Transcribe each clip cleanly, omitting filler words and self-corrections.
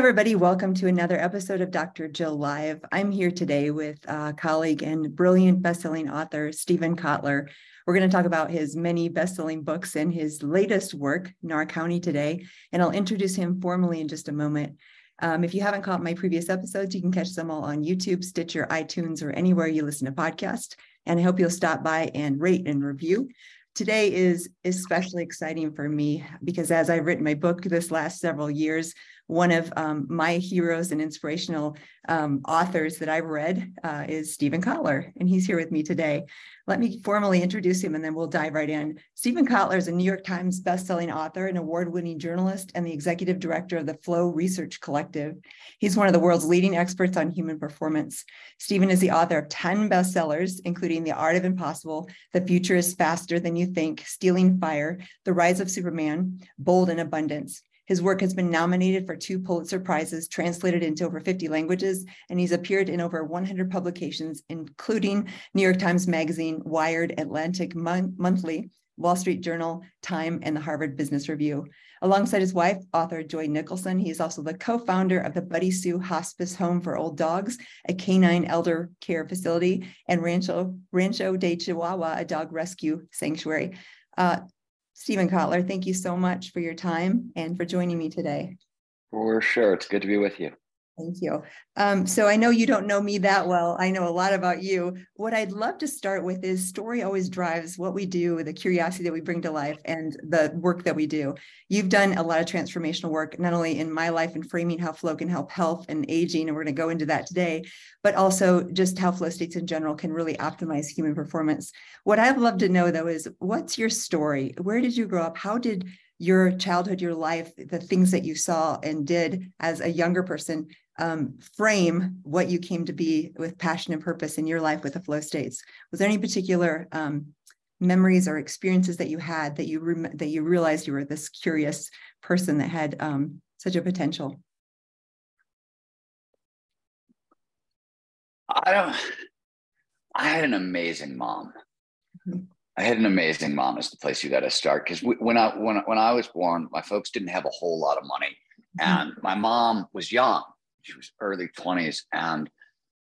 everybody. Welcome to another episode of Dr. Jill Live. I'm here today with colleague and brilliant bestselling author, Stephen Kotler. We're going to talk about his many bestselling books and his latest work, Gnar Country, today, and I'll introduce him formally in just a moment. If you haven't caught my previous episodes, you can catch them all on YouTube, Stitcher, iTunes, or anywhere you listen to podcasts, and I hope you'll stop by and rate and review. Today is especially exciting for me because as I've written my book this last several years, one of my heroes and inspirational authors that I've read is Stephen Kotler, and he's here with me today. Let me formally introduce him and then we'll dive right in. Stephen Kotler is a New York Times bestselling author, an award-winning journalist, and the executive director of the Flow Research Collective. He's one of the world's leading experts on human performance. Stephen is the author of 10 bestsellers, including The Art of Impossible, The Future is Faster Than You Think, Stealing Fire, The Rise of Superman, Bold in Abundance. His work has been nominated for 2 Pulitzer Prizes, translated into over 50 languages, and he's appeared in over 100 publications, including New York Times Magazine, Wired, Atlantic Monthly, Wall Street Journal, Time, and the Harvard Business Review. Alongside his wife, author Joy Nicholson, he is also the co-founder of the Buddy Sue Hospice Home for Old Dogs, a canine elder care facility, and Rancho de Chihuahua, a dog rescue sanctuary. Stephen Kotler, thank you so much for your time and for joining me today. For sure. It's good to be with you. Thank you. So I know you don't know me that well. I know a lot about you. What I'd love to start with is story always drives what we do, the curiosity that we bring to life, and the work that we do. You've done a lot of transformational work, not only in my life and framing how flow can help health and aging, and we're going to go into that today, but also just how flow states in general can really optimize human performance. What I'd love to know, though, is what's your story? Where did you grow up? How did your childhood, your life, the things that you saw and did as a younger person frame what you came to be with passion and purpose in your life with the flow states? Was there any particular memories or experiences that you had that you realized you were this curious person that had such a potential? I had an amazing mom. Mm-hmm. I had an amazing mom is the place you got to start. Because when I was born, my folks didn't have a whole lot of money. And my mom was young. She was early 20s. And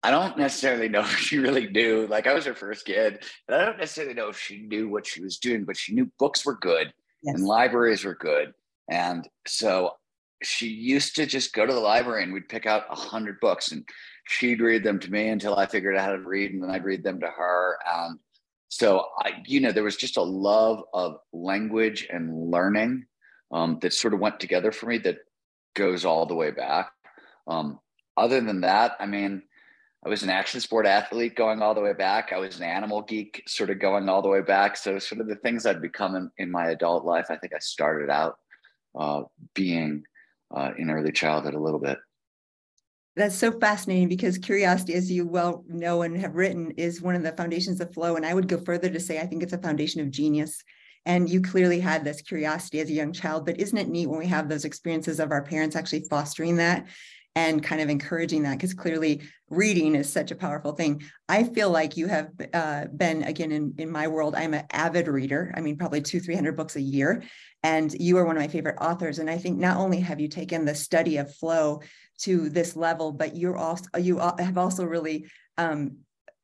I don't necessarily know if she really knew. Like, I was her first kid. And I don't necessarily know if she knew what she was doing, but she knew books were good. Yes. And libraries were good. And so she used to just go to the library and we'd pick out 100 books. And she'd read them to me until I figured out how to read. And then I'd read them to her. And so there was just a love of language and learning that sort of went together for me that goes all the way back. Other than that, I mean, I was an action sport athlete going all the way back. I was an animal geek sort of going all the way back. So sort of the things I'd become in my adult life, I think I started out being in early childhood a little bit. That's so fascinating because curiosity, as you well know and have written, is one of the foundations of flow. And I would go further to say, I think it's a foundation of genius. And you clearly had this curiosity as a young child, but isn't it neat when we have those experiences of our parents actually fostering that and kind of encouraging that? Because clearly reading is such a powerful thing. I feel like you have been, again, in my world, I'm an avid reader. I mean, probably 200-300 books a year. And you are one of my favorite authors. And I think not only have you taken the study of flow to this level, but you have also really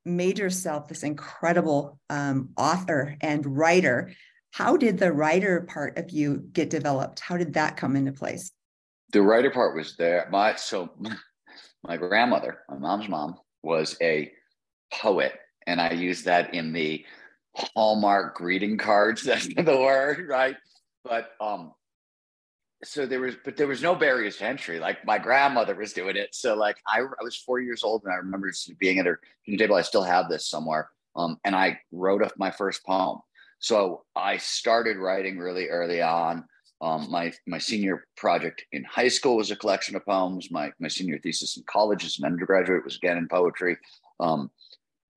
made yourself this incredible author and writer. How did the writer part of you get developed? How did that come into place? The writer part was there. My grandmother, my mom's mom, was a poet. And I use that in the Hallmark greeting cards. That's the word, right? But there was no barriers to entry. Like, my grandmother was doing it. So like I was 4 years old and I remember being at her table. I still have this somewhere. And I wrote up my first poem. So I started writing really early on. My senior project in high school was a collection of poems. My senior thesis in college as an undergraduate was again in poetry. So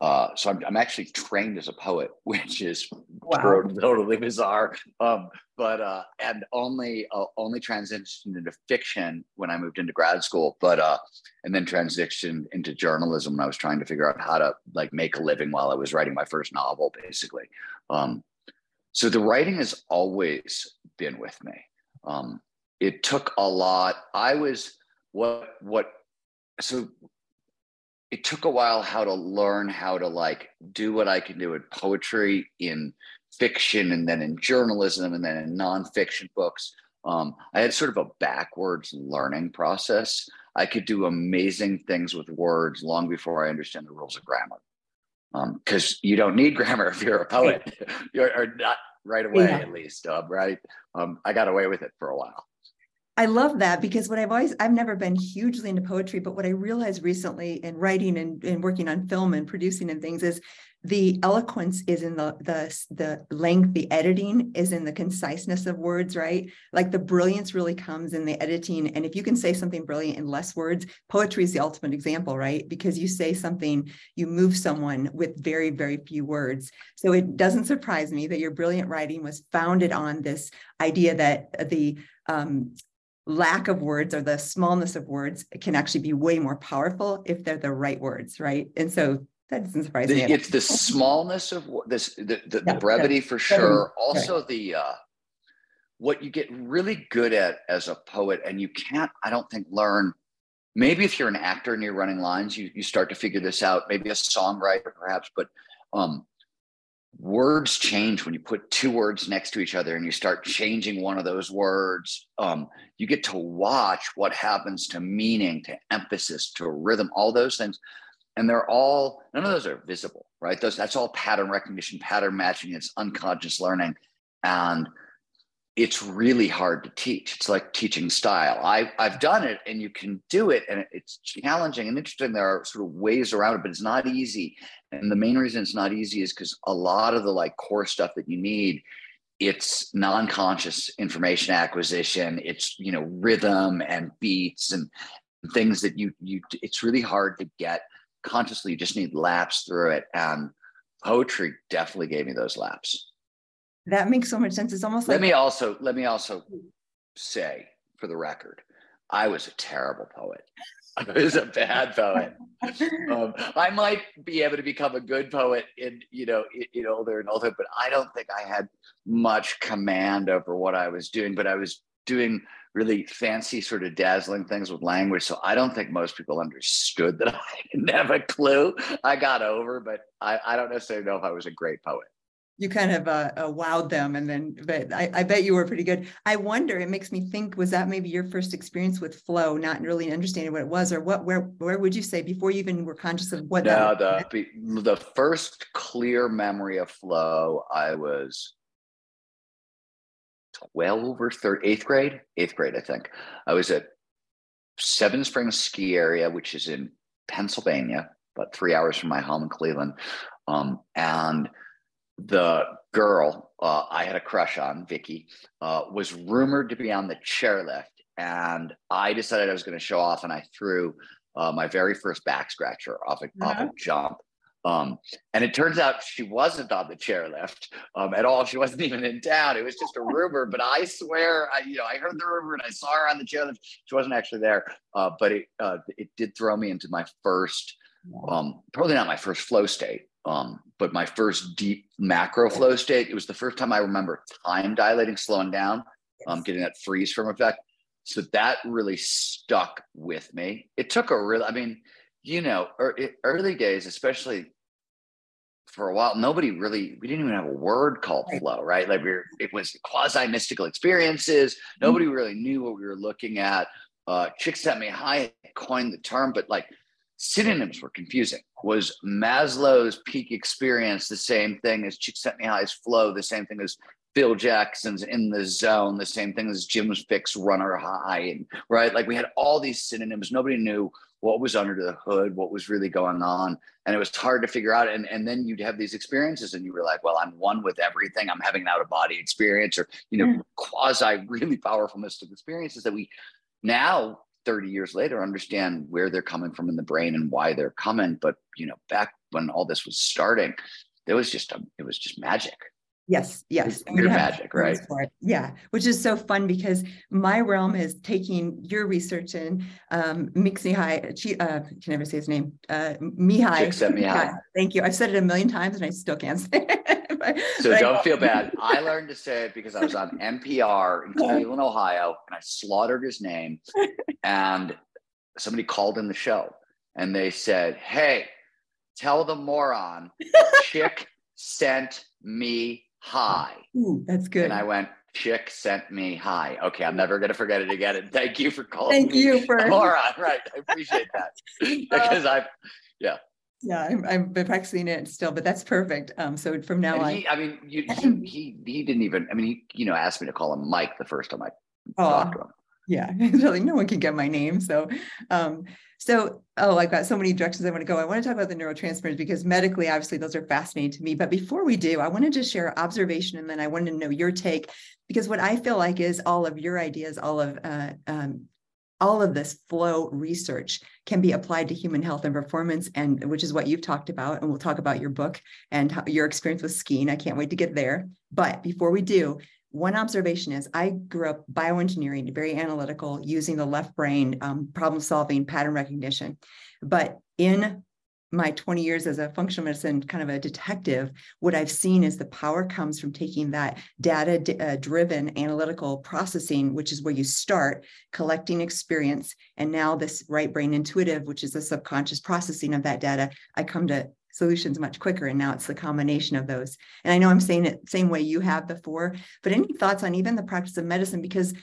I'm actually trained as a poet, which is totally bizarre. And only transitioned into fiction when I moved into grad school. And then transitioned into journalism when I was trying to figure out how to like make a living while I was writing my first novel, basically. So the writing has always been with me. It took a lot. I was so it took a while how to learn how to like do what I can do in poetry, in fiction, and then in journalism, and then in nonfiction books. I had sort of a backwards learning process. I could do amazing things with words long before I understand the rules of grammar. Because you don't need grammar if you're a poet, or not right away, yeah. At least, right? I got away with it for a while. I love that, because what I've never been hugely into poetry, but what I realized recently in writing and working on film and producing and things is the eloquence is in the length, the editing is in the conciseness of words, right? Like the brilliance really comes in the editing. And if you can say something brilliant in less words, poetry is the ultimate example, right? Because you say something, you move someone with very, very few words. So it doesn't surprise me that your brilliant writing was founded on this idea that the lack of words or the smallness of words can actually be way more powerful if they're the right words, right? And so that doesn't surprise me. It's the smallness of this, the brevity for sure. Also the, what you get really good at as a poet, and you can't, I don't think, learn, maybe if you're an actor and you're running lines, you start to figure this out, maybe a songwriter perhaps, but words change when you put two words next to each other and you start changing one of those words. You get to watch what happens to meaning, to emphasis, to rhythm, all those things. And they're all, none of those are visible, right? That's all pattern recognition, pattern matching. It's unconscious learning. And it's really hard to teach. It's like teaching style. I've done it, and you can do it, and it's challenging and interesting. There are sort of ways around it, but it's not easy. And the main reason it's not easy is because a lot of the like core stuff that you need, it's non-conscious information acquisition. It's, you know, rhythm and beats and things that you it's really hard to get consciously. You just need laps through it. And poetry definitely gave me those laps. That makes so much sense. It's almost like— Let me also say, for the record, I was a terrible poet. I was a bad poet. I might be able to become a good poet in older and older, but I don't think I had much command over what I was doing. But I was doing really fancy, sort of dazzling things with language. So I don't think most people understood that I didn't have a clue. I got over, but I don't necessarily know if I was a great poet. You kind of wowed them, but I bet you were pretty good. I wonder, it makes me think, was that maybe your first experience with flow, not really understanding what it was, or where would you say, before you even were conscious of what that was? The first clear memory of flow, I was 12 or 13, eighth grade, I think. I was at Seven Springs Ski Area, which is in Pennsylvania, about 3 hours from my home in Cleveland. And the girl I had a crush on, Vicky, was rumored to be on the chairlift, and I decided I was going to show off, and I threw my very first back scratcher off a jump. And it turns out she wasn't on the chairlift at all. She wasn't even in town. It was just a rumor, but I swear, I heard the rumor and I saw her on the chairlift. She wasn't actually there, but it did throw me into my first, probably not my first flow state, but my first deep macro flow state. It was the first time I remember time dilating, slowing down, getting that freeze frame effect. So that really stuck with me. It took early days, especially for a while, we didn't even have a word called flow, right? Like it was quasi-mystical experiences. Nobody really knew what we were looking at. Csikszentmihalyi coined the term, but like synonyms were confusing. Was Maslow's peak experience the same thing as Csikszentmihalyi's flow, the same thing as Phil Jackson's in the zone, the same thing as Jim's fixed runner high, and right? Like we had all these synonyms. Nobody knew what was under the hood, what was really going on. And it was hard to figure out. And then you'd have these experiences and you were like, well, I'm one with everything. I'm having an out-of-body experience, or, quasi really powerful mystic experiences that we now, 30 years later, understand where they're coming from in the brain and why they're coming. But, back when all this was starting, it was just magic. Yes. Your magic, right? Yeah, which is so fun, because my realm is taking your research and Csikszentmihalyi, I can never say his name, Csikszentmihalyi. Thank you. I've said it 1,000,000 times and I still can't say it. But don't feel bad. I learned to say it because I was on NPR in Cleveland, Ohio, and I slaughtered his name. And somebody called in the show and they said, hey, tell the moron, chick sent me high. Ooh, that's good. And I went, chick sent me high. Okay, I'm never going to forget it again. And thank you for calling me a moron. Right, I appreciate that. Because I've been practicing it still, but that's perfect. So from now on, he didn't even, he asked me to call him Mike the first time I talked to him. Yeah, like no one can get my name. So, I've got so many directions I want to go. I want to talk about the neurotransmitters because medically, obviously, those are fascinating to me. But before we do, I want to just share an observation, and then I wanted to know your take, because what I feel like is all of your ideas, all of this flow research can be applied to human health and performance, and which is what you've talked about. And we'll talk about your book and how, your experience with skiing. I can't wait to get there. But before we do, one observation is I grew up bioengineering, very analytical, using the left brain, problem solving, pattern recognition. But in my 20 years as a functional medicine kind of a detective, what I've seen is the power comes from taking that data-driven analytical processing, which is where you start collecting experience. And now this right brain intuitive, which is the subconscious processing of that data, I come to solutions much quicker. And now it's the combination of those. And I know I'm saying it same way you have before, but any thoughts on even the practice of medicine? Because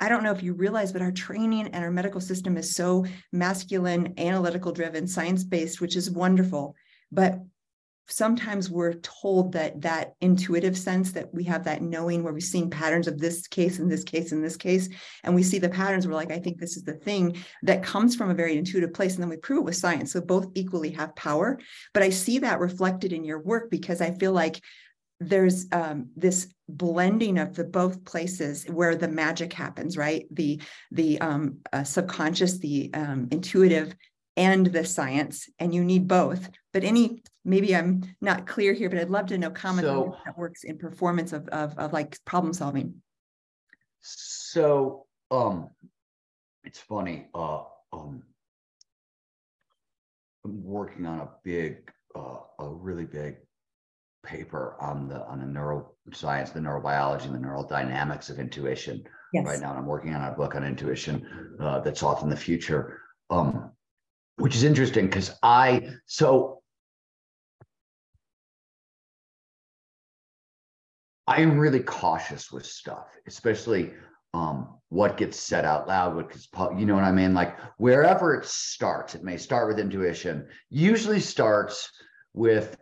I don't know if you realize, but our training and our medical system is so masculine, analytical driven, science-based, which is wonderful. But sometimes we're told that intuitive sense that we have, that knowing where we've seen patterns of this case and this case and this case, and we see the patterns, we're like, I think this is the thing that comes from a very intuitive place. And then we prove it with science. So both equally have power. But I see that reflected in your work because I feel like there's this blending of the both places where the magic happens, right? The subconscious, the intuitive, and the science, and you need both. But maybe I'm not clear here, but I'd love to know comments on how that works in performance of like problem solving. So it's funny. I'm working on a really big paper on the neuroscience, the neurobiology, and the neural dynamics of intuition right now. And I'm working on a book on intuition that's off in the future. Which is interesting because I am really cautious with stuff, especially what gets said out loud, because you know what I mean? Like wherever it starts, it may start with intuition, usually starts with,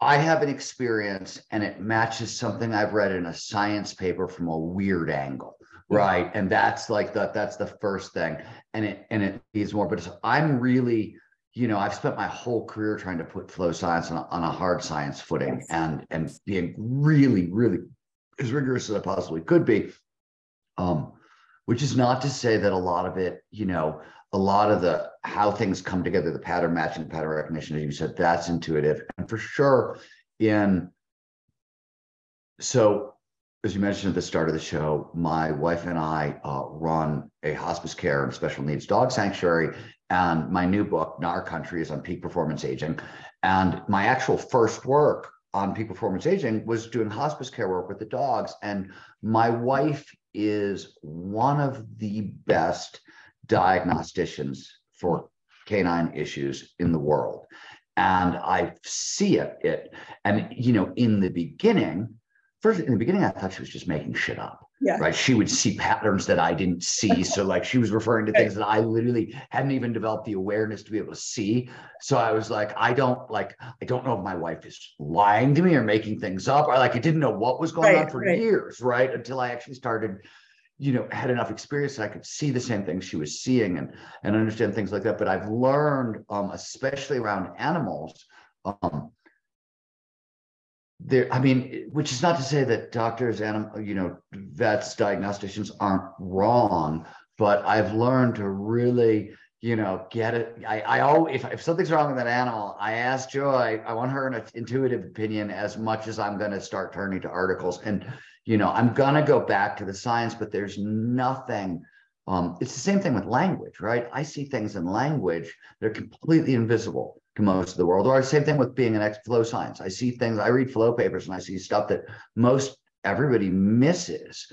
I have an experience and it matches something I've read in a science paper from a weird angle. Right. And that's like that's the first thing. And it needs more. But I'm really, I've spent my whole career trying to put flow science on a hard science footing and being really, really as rigorous as I possibly could be. Which is not to say that a lot of it, a lot of the how things come together, the pattern matching, pattern recognition, as you said, that's intuitive. And for sure, as you mentioned at the start of the show, my wife and I run a hospice care and special needs dog sanctuary. And my new book, Gnar Country, is on peak performance aging. And my actual first work on peak performance aging was doing hospice care work with the dogs. And my wife is one of the best diagnosticians for canine issues in the world. And I see it. And, in the beginning, I thought she was just making shit up, right? She would see patterns that I didn't see. So like she was referring to things that I literally hadn't even developed the awareness to be able to see. So I was like, I don't know if my wife is lying to me or making things up. Or I didn't know what was going on for years, right? Until I actually started, had enough experience that I could see the same things she was seeing and understand things like that. But I've learned, especially around animals, which is not to say that doctors, vets, diagnosticians aren't wrong, but I've learned to really, get it. I always, if something's wrong with an animal, I ask Joy, I want her an intuitive opinion as much as I'm going to start turning to articles. And, I'm going to go back to the science, but there's nothing. It's the same thing with language, right? I see things in language that are completely invisible to most of the world, or the same thing with being an ex-flow science. I see things, I read flow papers and I see stuff that most everybody misses.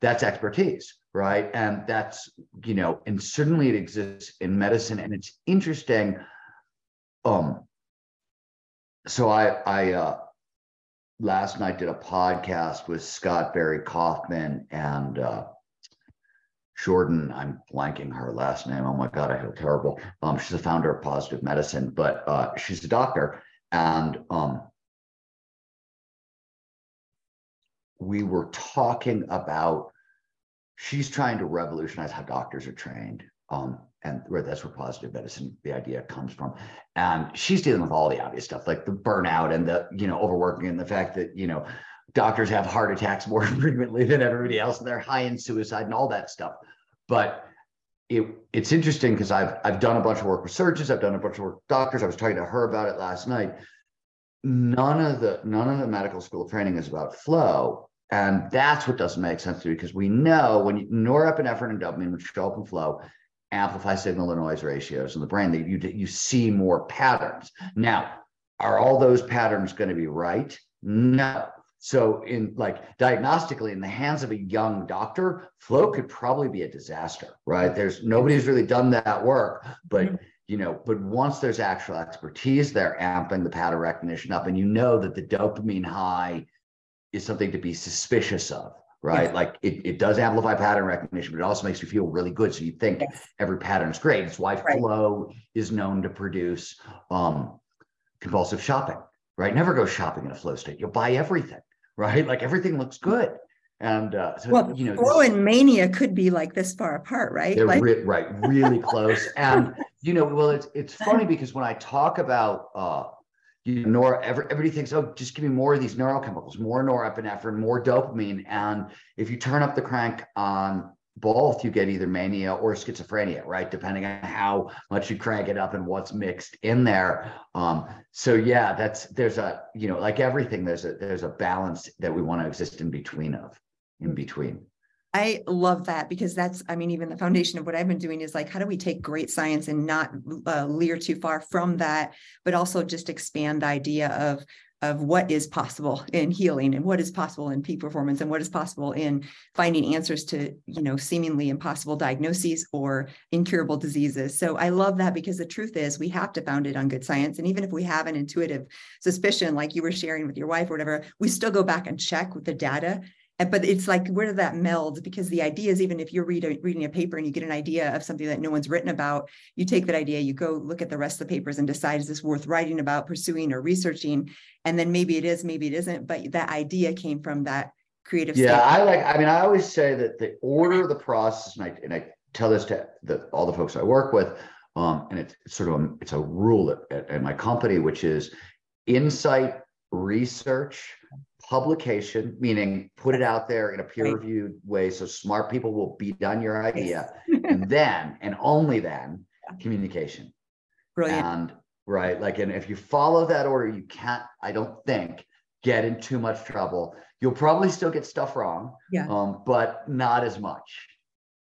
That's expertise, right? And that's, you know, and certainly it exists in medicine, and it's interesting. So I last night did a podcast with Scott Barry Kaufman and Jordan, I'm blanking her last name. Oh my God, I feel terrible. She's the founder of Positive Medicine, but she's a doctor. And we were talking about, she's trying to revolutionize how doctors are trained. And that's where positive medicine, the idea, comes from. And she's dealing with all the obvious stuff, like the burnout and the, you know, overworking, and the fact that, you know, doctors have heart attacks more frequently than everybody else, and they're high in suicide and all that stuff. But it's interesting because I've done a bunch of work with surgeons, I've done a bunch of work with doctors. I was talking to her about it last night. None of the medical school training is about flow. And that's what doesn't make sense to me, because we know when norepinephrine and dopamine, which show up in flow, amplify signal to noise ratios in the brain, that you see more patterns. Now, are all those patterns going to be right? No. So in, like, diagnostically, in the hands of a young doctor, flow could probably be a disaster, right? There's nobody's really done that work, but you know, but once there's actual expertise, they're amping the pattern recognition up, and you know that the dopamine high is something to be suspicious of, right? Yes. Like it does amplify pattern recognition, but it also makes you feel really good. So you think every pattern is great. It's why flow is known to produce compulsive shopping, right? Never go shopping in a flow state. You'll buy everything. Right? Like everything looks good. And so, well, you know, flow and mania could be like this far apart, right? They're like... really close. And, you know, well, it's funny because when I talk about, you know, everybody thinks, oh, just give me more of these neurochemicals, more norepinephrine, more dopamine. And if you turn up the crank on both, you get either mania or schizophrenia, right? Depending on how much you crank it up and what's mixed in there. So yeah, there's a, you know, like everything, there's a balance that we want to exist in between. I love that, because that's, I mean, even the foundation of what I've been doing is like, how do we take great science and not leer too far from that, but also just expand the idea of what is possible in healing, and what is possible in peak performance, and what is possible in finding answers to, you know, seemingly impossible diagnoses or incurable diseases. So I love that, because the truth is we have to found it on good science. And even if we have an intuitive suspicion, like you were sharing with your wife or whatever, we still go back and check with the data. But it's like, where did that meld? Because the idea is, even if you're reading a paper and you get an idea of something that no one's written about, you take that idea, you go look at the rest of the papers and decide, is this worth writing about, pursuing, or researching? And then maybe it is, maybe it isn't. But that idea came from that creative. Yeah, standpoint. I always say that the order of the process, and I tell this to all the folks I work with, and it's sort of it's a rule at my company, which is insight, research, publication, meaning put it out there in a peer-reviewed way so smart people will beat on your idea, and then, and only then, communication. Brilliant. And right, like, and if you follow that order, you can't, I don't think, get in too much trouble. You'll probably still get stuff wrong, but not as much.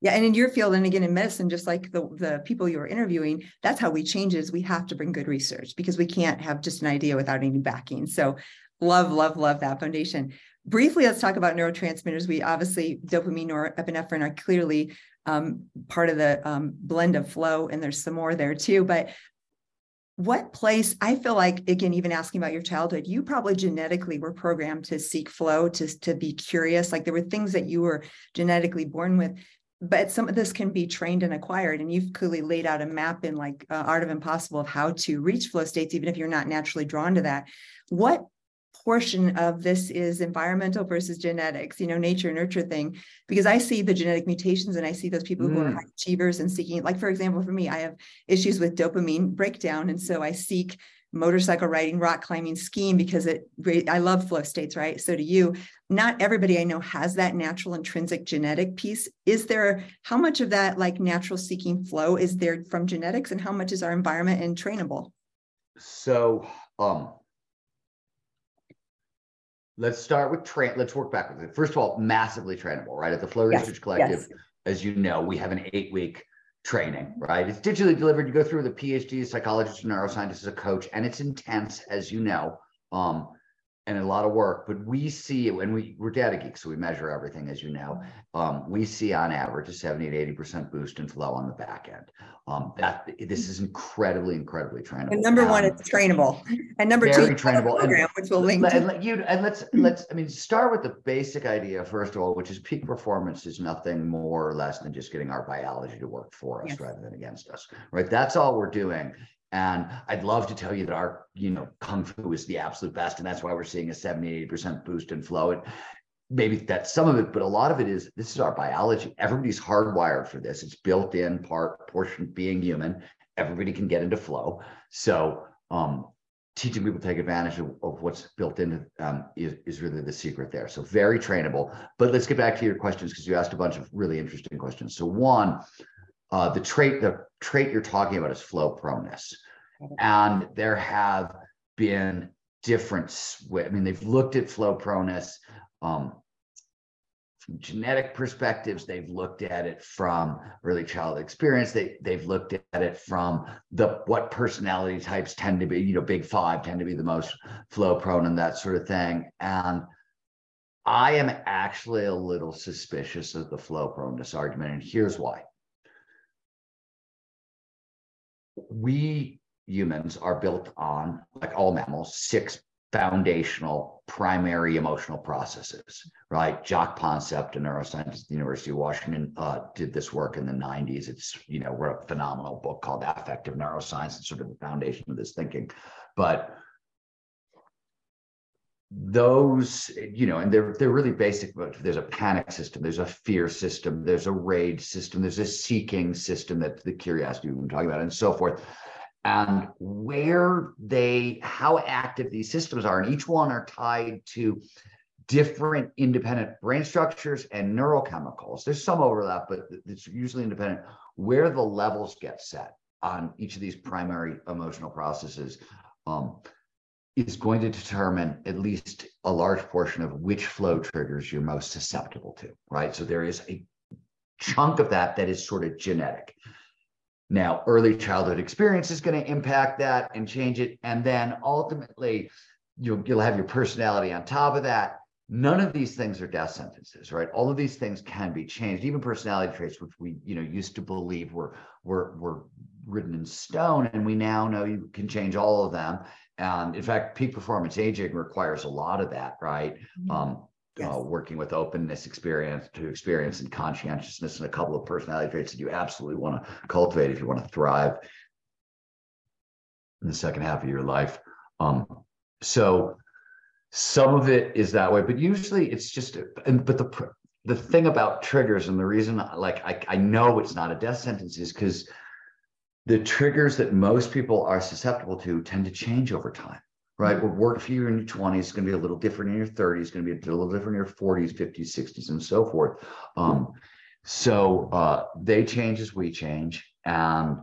Yeah. And in your field, and again, in medicine, just like the people you were interviewing, that's how we change is we have to bring good research, because we can't have just an idea without any backing. So love that foundation. Briefly, let's talk about neurotransmitters. We obviously, dopamine, norepinephrine are clearly part of the blend of flow, and there's some more there too. But what place, I feel like, again, even asking about your childhood, you probably genetically were programmed to seek flow, to be curious. Like there were things that you were genetically born with. But some of this can be trained and acquired, and you've clearly laid out a map in like Art of Impossible of how to reach flow states, even if you're not naturally drawn to that. What portion of this is environmental versus genetics, you know, nature nurture thing? Because I see the genetic mutations, and I see those people who are high achievers and seeking, like, for example, for me, I have issues with dopamine breakdown. And so I seek motorcycle riding, rock climbing, skiing, because I love flow states, right? So do you. Not everybody I know has that natural intrinsic genetic piece. Is there, how much of that like natural seeking flow is there from genetics, and how much is our environment and trainable? So let's start with let's work backwards. First of all, massively trainable, right? At the Flow Research Collective, as you know, we have an 8-week training, right? It's digitally delivered. You go through with a PhD, a psychologist, a neuroscientist, as a coach, and it's intense, as you know. and a lot of work, but we see it when we're data geeks, so we measure everything, as you know. We see on average a 70 to 80% boost in flow on the back end. This is incredibly trainable. And number one, it's trainable, and number two, it's trainable program, and, which we'll link to. And let's I mean, start with the basic idea first of all, which is peak performance is nothing more or less than just getting our biology to work for us rather than against us, right? That's all we're doing. And I'd love to tell you that our, Kung Fu is the absolute best, and that's why we're seeing a 70, 80% boost in flow. And maybe that's some of it, but a lot of it is, this is our biology. Everybody's hardwired for this. It's built in portion being human. Everybody can get into flow. So teaching people to take advantage of what's built in is really the secret there. So very trainable. But let's get back to your questions, because you asked a bunch of really interesting questions. So one, the trait you're talking about is flow proneness. And there have been they've looked at flow proneness from genetic perspectives. They've looked at it from early childhood experience. They've looked at it from what personality types tend to be, big five tend to be the most flow prone and that sort of thing. And I am actually a little suspicious of the flow proneness argument. And here's why. We humans are built on, like all mammals, 6 foundational primary emotional processes, right? Jaak Panksepp, a neuroscientist at the University of Washington, did this work in the 90s. It's, wrote a phenomenal book called Affective Neuroscience. It's sort of the foundation of this thinking. But those, and they're really basic, but there's a panic system, there's a fear system, there's a rage system, there's a seeking system, that the curiosity we've been talking about, and so forth. And how active these systems are, and each one are tied to different independent brain structures and neurochemicals. There's some overlap, but it's usually independent. Where the levels get set on each of these primary emotional processes is going to determine at least a large portion of which flow triggers you're most susceptible to, right? So there is a chunk of that is sort of genetic. Now, early childhood experience is going to impact that and change it. And then ultimately, you'll have your personality on top of that. None of these things are death sentences, right? All of these things can be changed. Even personality traits, which we used to believe were written in stone, and we now know you can change all of them. And in fact, peak performance aging requires a lot of that, right? Mm-hmm. Working with openness experience and conscientiousness, and a couple of personality traits that you absolutely want to cultivate if you want to thrive in the second half of your life. So some of it is that way, but usually it's just, but the thing about triggers, and the reason I know it's not a death sentence, is because the triggers that most people are susceptible to tend to change over time, right? What worked for you in your 20s is going to be a little different in your 30s, going to be a little different in your 40s, 50s, 60s, and so forth. So they change as we change. And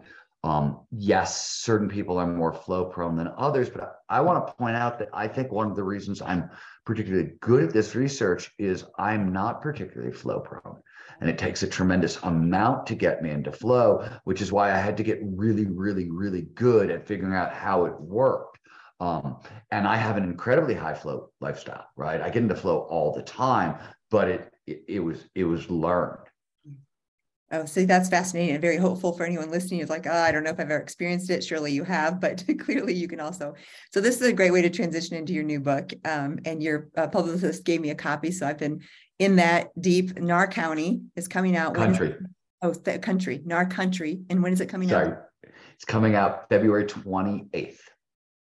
yes, certain people are more flow prone than others, but I want to point out that I think one of the reasons I'm particularly good at this research is I'm not particularly flow prone, and it takes a tremendous amount to get me into flow, which is why I had to get really good at figuring out how it worked. And I have an incredibly high flow lifestyle, right? I get into flow all the time, but it was learned. Oh, so that's fascinating and very hopeful for anyone listening. It's like, I don't know if I've ever experienced it. Surely you have, but clearly you can also. So this is a great way to transition into your new book. And your publicist gave me a copy. So I've been in that deep. Gnar County is coming out. Country. Gnar Country. And when is it coming out? It's coming out February 28th.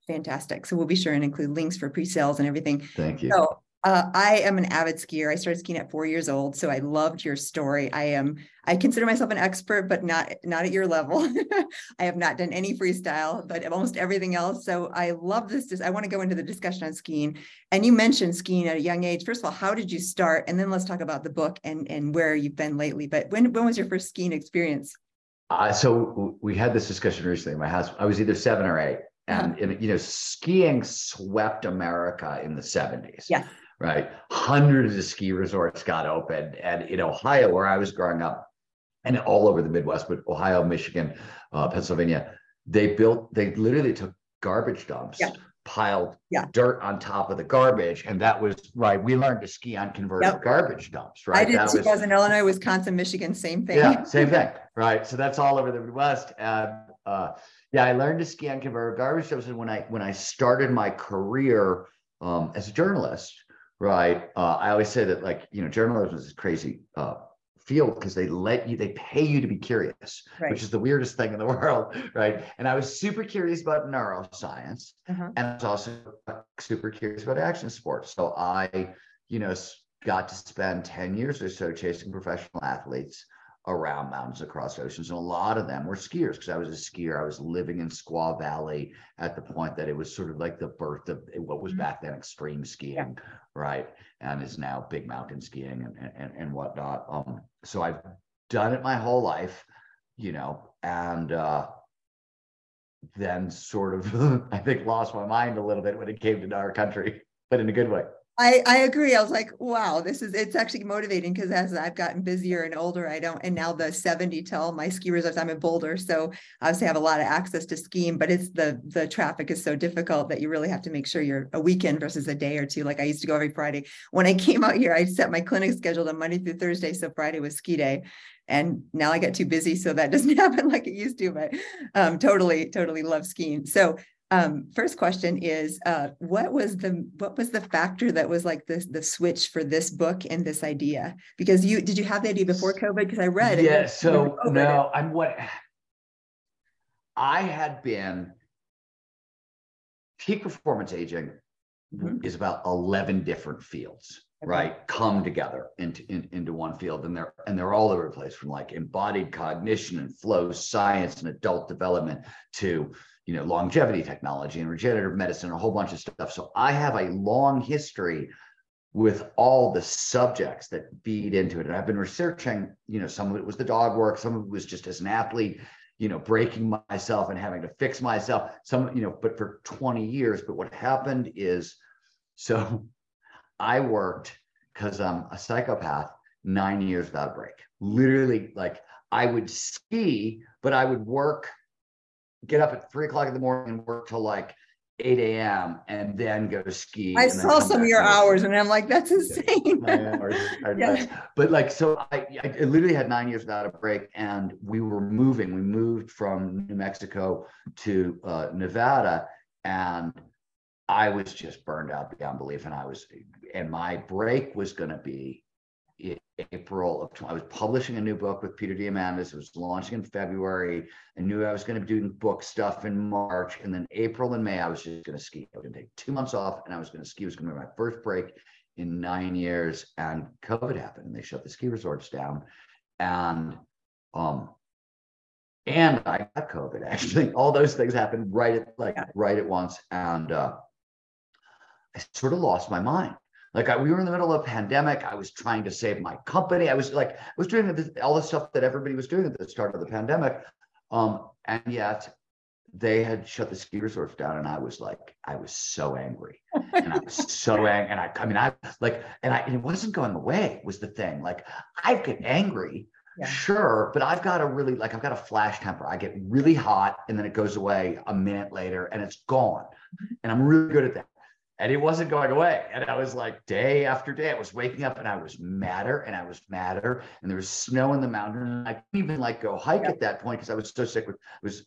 Fantastic. So we'll be sure and include links for pre-sales and everything. Thank you. So, I am an avid skier. I started skiing at 4 years old, so I loved your story. I consider myself an expert, but not at your level. I have not done any freestyle, but almost everything else. So I love this. I want to go into the discussion on skiing. And you mentioned skiing at a young age. First of all, how did you start? And then let's talk about the book and where you've been lately. But when was your first skiing experience? So we had this discussion recently in my house. I was either 7 or 8, and skiing swept America in the 70s. Yeah. Right. Hundreds of ski resorts got opened, and in Ohio, where I was growing up, and all over the Midwest, but Ohio, Michigan, Pennsylvania, they literally took garbage dumps piled dirt on top of the garbage. And that was right. We learned to ski on converted garbage dumps, right? I did too. I was in Illinois, Wisconsin, Michigan, same thing. Yeah, same thing, right? So that's all over the Midwest. I learned to ski on converted garbage dumps. And when I started my career as a journalist, right? I always say that, like, you know, journalism is crazy field because they pay you to be curious, right, which is the weirdest thing in the world, right? And I was super curious about neuroscience, and I was also super curious about action sports. So I, you know, got to spend 10 years or so chasing professional athletes around mountains, across oceans, and a lot of them were skiers because I was a skier. I was living in Squaw Valley at the point that it was sort of like the birth of what was back then extreme skiing, right, and is now big mountain skiing and whatnot. So I've done it my whole life, you know, and then sort of I think lost my mind a little bit when it came to our country, but in a good way. I agree. I was like, wow, it's actually motivating because as I've gotten busier and older, and now the 70 till my ski resorts, I'm in Boulder. So I obviously have a lot of access to skiing, but it's the traffic is so difficult that you really have to make sure you're a weekend versus a day or two. Like I used to go every Friday. When I came out here, I set my clinic scheduled on Monday through Thursday. So Friday was ski day. And now I get too busy. So that doesn't happen like it used to, but totally love skiing. So first question is, what was the factor that was like the switch for this book and this idea? Because did you have the idea before COVID? Because I read it. Yeah. So no, I had been peak performance aging is about 11 different fields, right? Come together into one field, and they're all over the place, from like embodied cognition and flow science and adult development to, you know, longevity technology and regenerative medicine, a whole bunch of stuff. So I have a long history with all the subjects that feed into it. And I've been researching, you know, some of it was the dog work, some of it was just as an athlete, you know, breaking myself and having to fix myself, some, you know, but for 20 years. But what happened is, so I worked, because I'm a psychopath, 9 years without a break. Literally, like, I would ski, but I would work, get up at 3 o'clock in the morning and work till like 8 a.m. and then go ski. I saw some of your hours and I'm like, that's insane. But like, so I literally had 9 years without a break, and we moved from New Mexico to Nevada, and I was just burned out beyond belief. And my break was going to be in April of 20. I was publishing a new book with Peter Diamandis. It was launching in February. I knew I was going to be doing book stuff in March, and then April and May I was just going to ski. I was going to take 2 months off, and I was going to ski. It was going to be my first break in 9 years, and COVID happened, and they shut the ski resorts down, and I got COVID. Actually, all those things happened right at once, and I sort of lost my mind. Like we were in the middle of a pandemic. I was trying to save my company. I was doing all the stuff that everybody was doing at the start of the pandemic. And yet they had shut the ski resorts down. And I was so angry. And I was so angry. And it wasn't going away was the thing. Like, I get angry, sure, but I've got a flash temper. I get really hot and then it goes away a minute later and it's gone. And I'm really good at that. And it wasn't going away. And I was like, day after day, I was waking up and I was madder. And there was snow in the mountain. And I couldn't even go hike at that point because I was so sick with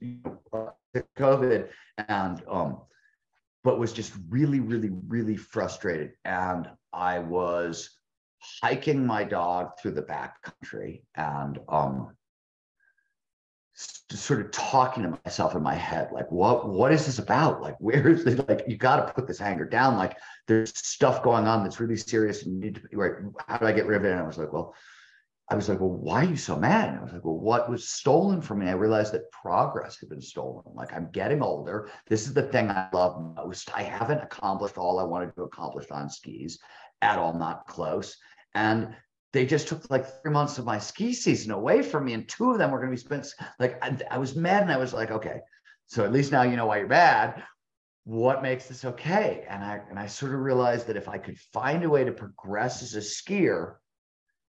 COVID, and but was just really, really, really frustrated. And I was hiking my dog through the backcountry and sort of talking to myself in my head, like, what is this about? Like, where is it? Like, you got to put this anger down. Like, there's stuff going on that's really serious and you need to, right? How do I get rid of it? And I was like, well, why are you so mad? And I was like, well, what was stolen from me? I realized that progress had been stolen. Like, I'm getting older. This is the thing I love most. I haven't accomplished all I wanted to accomplish on skis at all, not close. And they just took 3 months of my ski season away from me, and 2 of them were going to be spent. Like, I was mad, and I was like, okay, so at least now you know why you're mad. What makes this okay? And I sort of realized that if I could find a way to progress as a skier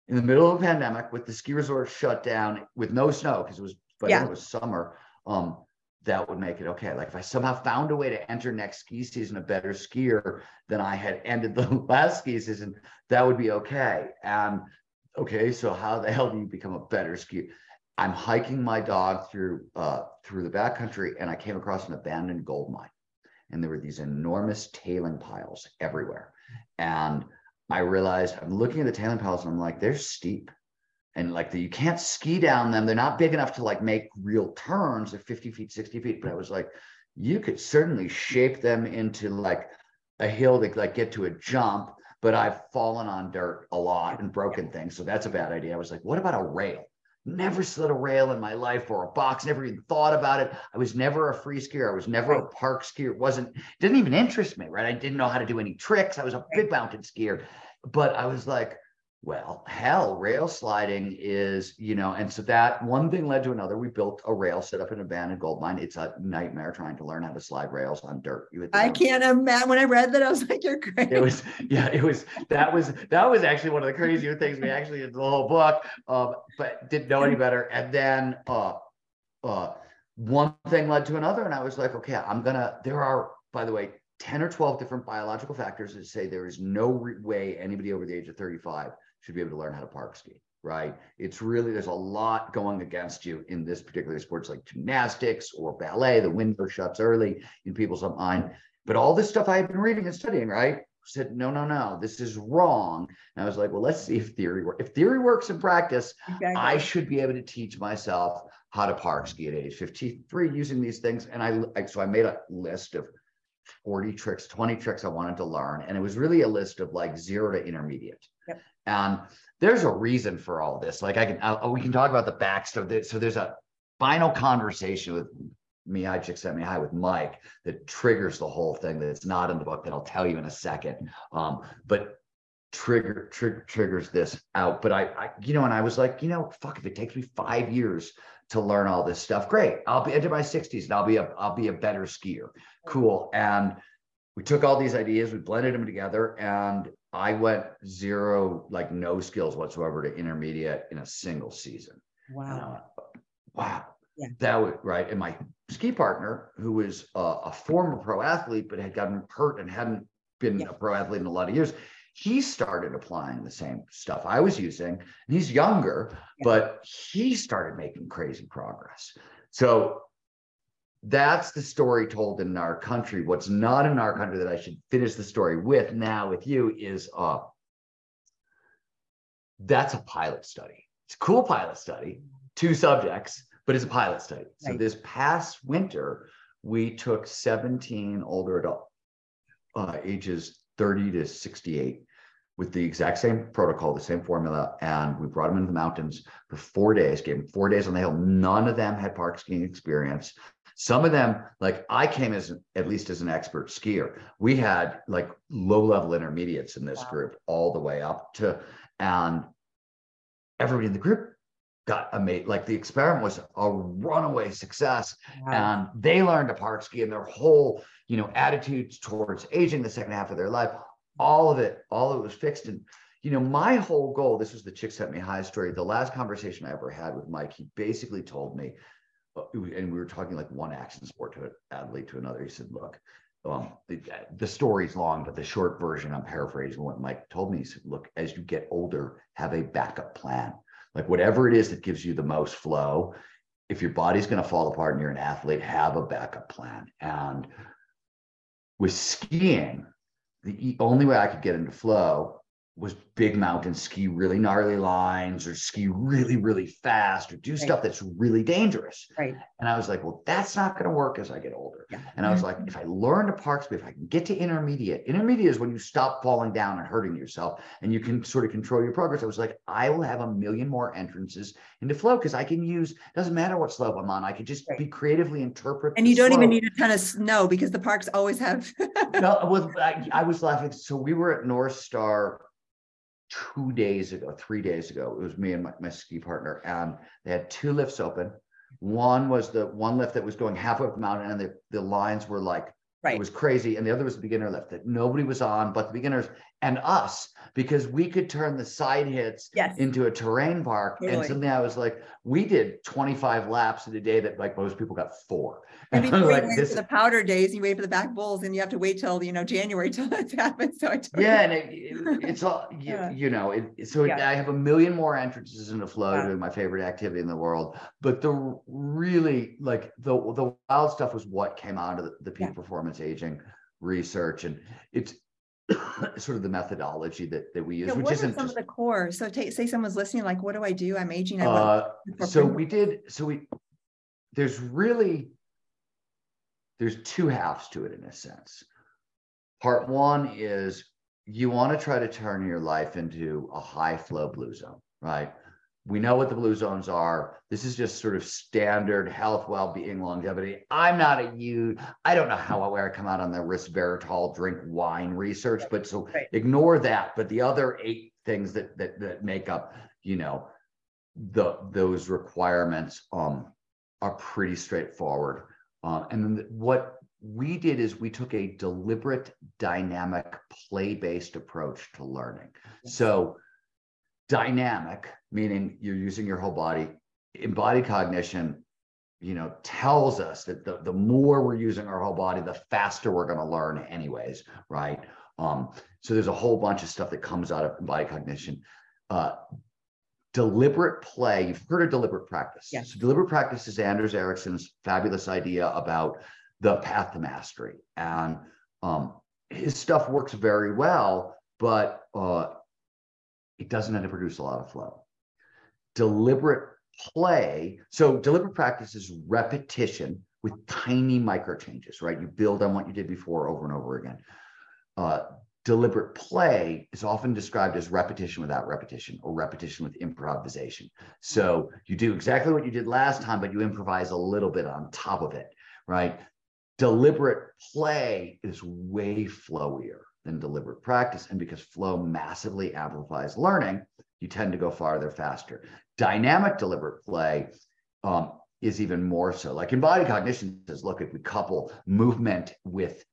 in the middle of a pandemic with the ski resort shut down with no snow, because it was summer, that would make it okay. Like if I somehow found a way to enter next ski season a better skier than I had ended the last ski season, that would be okay. And okay, so how the hell do you become a better skier? I'm hiking my dog through the backcountry, and I came across an abandoned gold mine, and there were these enormous tailing piles everywhere. And I realized, I'm looking at the tailing piles and I'm like, they're steep. And like you can't ski down them. They're not big enough to like make real turns of 50 feet, 60 feet. But I was like, you could certainly shape them into like a hill that like get to a jump. But I've fallen on dirt a lot and broken things. So that's a bad idea. I was like, what about a rail? Never slid a rail in my life, or a box, never even thought about it. I was never a free skier. I was never a park skier. It didn't even interest me, right? I didn't know how to do any tricks. I was a big mountain skier. But I was like, well, hell, rail sliding is, you know, and so that one thing led to another. We built a rail set up in an abandoned gold mine. It's a nightmare trying to learn how to slide rails on dirt. I can't imagine. When I read that, I was like, you're crazy. That was actually one of the crazier things we actually did the whole book, but didn't know any better. And then one thing led to another. And I was like, okay, there are, by the way, 10 or 12 different biological factors that say there is no way anybody over the age of 35 should be able to learn how to park ski, right? It's really, there's a lot going against you in this particular sports, like gymnastics or ballet. The window shuts early in people's mind. But all this stuff I had been reading and studying, right? Said, no, this is wrong. And I was like, well, let's see if theory works. If theory works in practice, exactly. I should be able to teach myself how to park ski at age 53 using these things. And so I made a list of 40 tricks, 20 tricks I wanted to learn. And it was really a list of like 0 to intermediate. Yep. And there's a reason for all this. Like we can talk about the backstory. So there's a final conversation with me, Csikszentmihalyi, with Mike that triggers the whole thing. That's not in the book that I'll tell you in a second. But triggers this out. But I was like, fuck, if it takes me 5 years to learn all this stuff, great. I'll be into my 60s and I'll be a better skier. Cool. And we took all these ideas, we blended them together, and I went no skills whatsoever to intermediate in a single season. Wow. Wow. Yeah. That was right. And my ski partner, who was a former pro athlete, but had gotten hurt and hadn't been a pro athlete in a lot of years, he started applying the same stuff I was using, and he's younger, but he started making crazy progress. So that's the story told in our country. What's not in our country that I should finish the story with now with you is that's a pilot study. It's a cool pilot study, 2 subjects, but it's a pilot study. So this past winter, we took 17 older adults, ages 30 to 68, with the exact same protocol, the same formula. And we brought them into the mountains for 4 days, gave them 4 days on the hill. None of them had park skiing experience. Some of them, like I came at least as an expert skier. We had like low-level intermediates in this group all the way up to, and everybody in the group got amazed. Like the experiment was a runaway success. Wow. And they learned to park ski, and their whole, attitudes towards aging, the second half of their life, all of it was fixed. And, my whole goal, this was the Csikszentmihalyi story. The last conversation I ever had with Mike, he basically told me, and we were talking like one action sport to an athlete to another. He said, look, the story's long, but the short version, I'm paraphrasing what Mike told me. He said, look, as you get older, have a backup plan. Like whatever it is that gives you the most flow, if your body's going to fall apart and you're an athlete, have a backup plan. And with skiing, the only way I could get into flow was big mountain, ski really gnarly lines, or ski really, really fast, or do stuff that's really dangerous. Right. And I was like, well, that's not going to work as I get older. Yeah. And I was like, if I learn to park ski, if I can get to intermediate is when you stop falling down and hurting yourself and you can sort of control your progress. I was like, I will have 1 million more entrances into flow because I can use, doesn't matter what slope I'm on. I could just be creatively interpret. And you don't even need a ton of snow because the parks always have. No, well, I was laughing. So we were at North Star 3 days ago. It was me and my ski partner, and they had 2 lifts open. One was the one lift that was going halfway up the mountain, and the lines were like Right. It was crazy. And the other was the beginner lift that nobody was on but the beginners and us, because we could turn the side hits into a terrain park. Totally. And suddenly I was like, we did 25 laps in a day that like most people got 4. And before like, you wait for the powder days, you wait for the back bowls, and you have to wait till, you know, January till that's happened. So I totally and it's all, I have a million more entrances into Flow doing my favorite activity in the world. But the really like the wild stuff was what came out of the peak performance aging research, and it's sort of the methodology that we use, which isn't some of the core. So say someone's listening, like, what do I do? I'm aging. There's two halves to it in a sense. Part one is you want to try to turn your life into a high flow blue zone, right? We know what the blue zones are. This is just sort of standard health, well-being, longevity. I don't know where I come out on the risk veritol, drink wine research, but ignore that. But the other 8 things that make up, you know, those requirements are pretty straightforward. And then what we did is we took a deliberate, dynamic, play-based approach to learning. So dynamic, meaning you're using your whole body. Embodied cognition, you know, tells us that the more we're using our whole body, the faster we're going to learn anyways, right? So there's a whole bunch of stuff that comes out of embodied cognition. Deliberate play, you've heard of deliberate practice. Yes. So deliberate practice is Anders Ericson's fabulous idea about the path to mastery. And his stuff works very well, but it doesn't end up produce a lot of flow. Deliberate play. So deliberate practice is repetition with tiny micro changes, right? You build on what you did before over and over again. Deliberate play is often described as repetition without repetition, or repetition with improvisation. So you do exactly what you did last time, but you improvise a little bit on top of it, right? Deliberate play is way flowier than deliberate practice. And because flow massively amplifies learning, you tend to go farther, faster. Dynamic deliberate play is even more so. Like embodied cognition says, look, if we couple movement with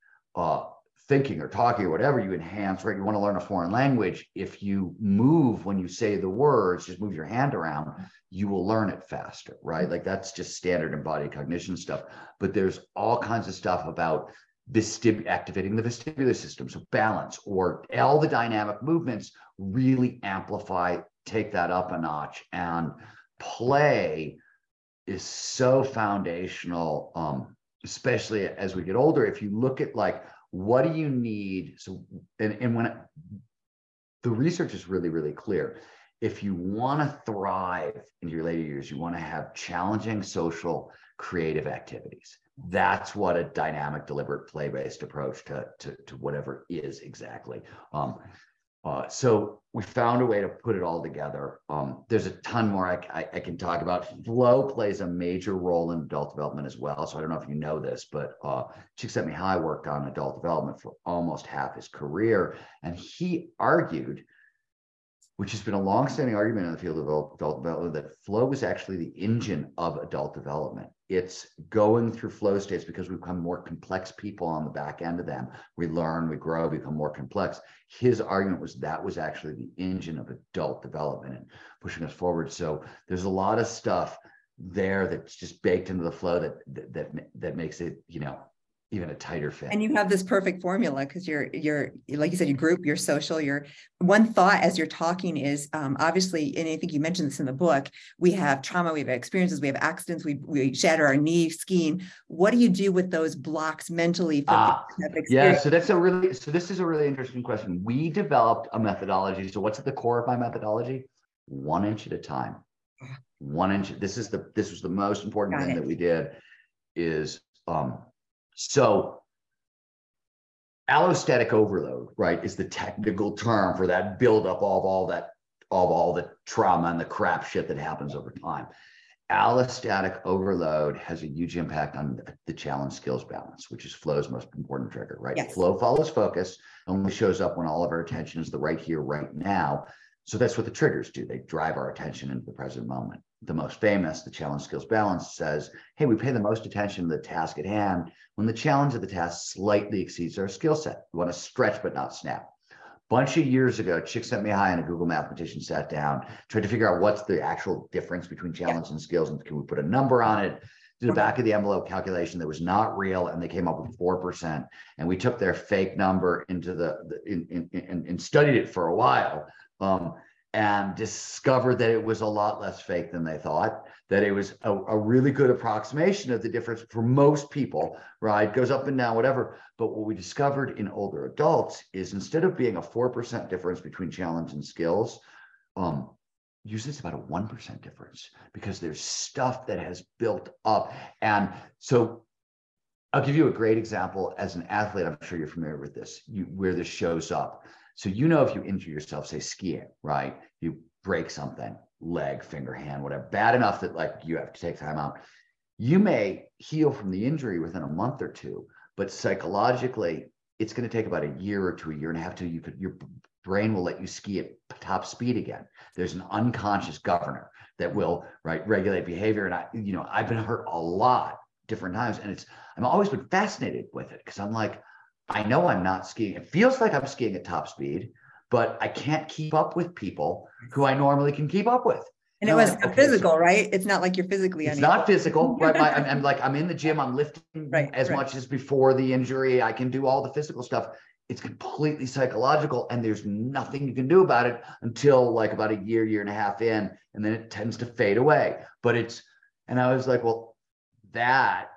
thinking or talking or whatever, you enhance, right? You want to learn a foreign language. If you move when you say the words, just move your hand around, you will learn it faster, right? Like that's just standard embodied cognition stuff. But there's all kinds of stuff about activating the vestibular system, so balance, or all the dynamic movements really amplify, take that up a notch. And play is so foundational, especially as we get older. If you look at like, what do you need? So, and when the research is really, really clear. If you want to thrive in your later years, you want to have challenging social, creative activities. That's what a dynamic, deliberate, play-based approach to whatever is exactly. So we found a way to put it all together. There's a ton more I can talk about. Flow plays a major role in adult development as well. So I don't know if you know this, but Csikszentmihalyi worked on adult development for almost half his career. And he argued, which has been a longstanding argument in the field of adult development, that flow is actually the engine of adult development. It's going through flow states because we become more complex people on the back end of them. We learn, we grow, become more complex. His argument was that was actually the engine of adult development and pushing us forward. So there's a lot of stuff there that's just baked into the flow that makes it, you know, even a tighter fit. And you have this perfect formula because you're like you said, you group, you're social, you're one thought as you're talking is obviously, and I think you mentioned this in the book, we have trauma, we have experiences, we have accidents, we shatter our knee skiing. What do you do with those blocks mentally? So this is a really interesting question. We developed a methodology. So what's at the core of my methodology? 1 inch at a time. 1 inch. This was the most important thing that we did is, so allostatic overload, right, is the technical term for that buildup of all the trauma and the crap shit that happens over time. Allostatic overload has a huge impact on the challenge skills balance, which is flow's most important trigger, right? Yes. Flow follows focus, only shows up when all of our attention is the right here, right now. So that's what the triggers do. They drive our attention into the present moment. the most famous, the challenge skills balance, says, hey, we pay the most attention to the task at hand when the challenge of the task slightly exceeds our skill set. We want to stretch but not snap. Bunch of years ago, Csikszentmihalyi and a Google mathematician sat down, tried to figure out what's the actual difference between challenge and skills, and can we put a number on it? Did a back of the envelope calculation that was not real, and they came up with 4%. And we took their fake number into and studied it for a while, and discovered that it was a lot less fake than they thought. That it was a really good approximation of the difference for most people, right? Goes up and down, whatever. But what we discovered in older adults is instead of being a 4% difference between challenge and skills, usually it's about a 1% difference because there's stuff that has built up. And so I'll give you a great example as an athlete. I'm sure you're familiar with this, where this shows up. So you know if you injure yourself, say skiing, right? You break something, leg, finger, hand, whatever, bad enough that like you have to take time out. You may heal from the injury within a month or two, but psychologically, it's going to take about a year or two, a year and a half till your brain will let you ski at top speed again. There's an unconscious governor that will, right, regulate behavior. And I've been hurt a lot different times, and I've always been fascinated with it because I'm like, I know I'm not skiing. It feels like I'm skiing at top speed, but I can't keep up with people who I normally can keep up with. And it was like, physical, so, right? It's not like you're physically unable. It's not physical, right? I'm in the gym, I'm lifting as much as before the injury. I can do all the physical stuff. It's completely psychological, and there's nothing you can do about it until like about a year, year and a half in, and then it tends to fade away. But and I was like, well, that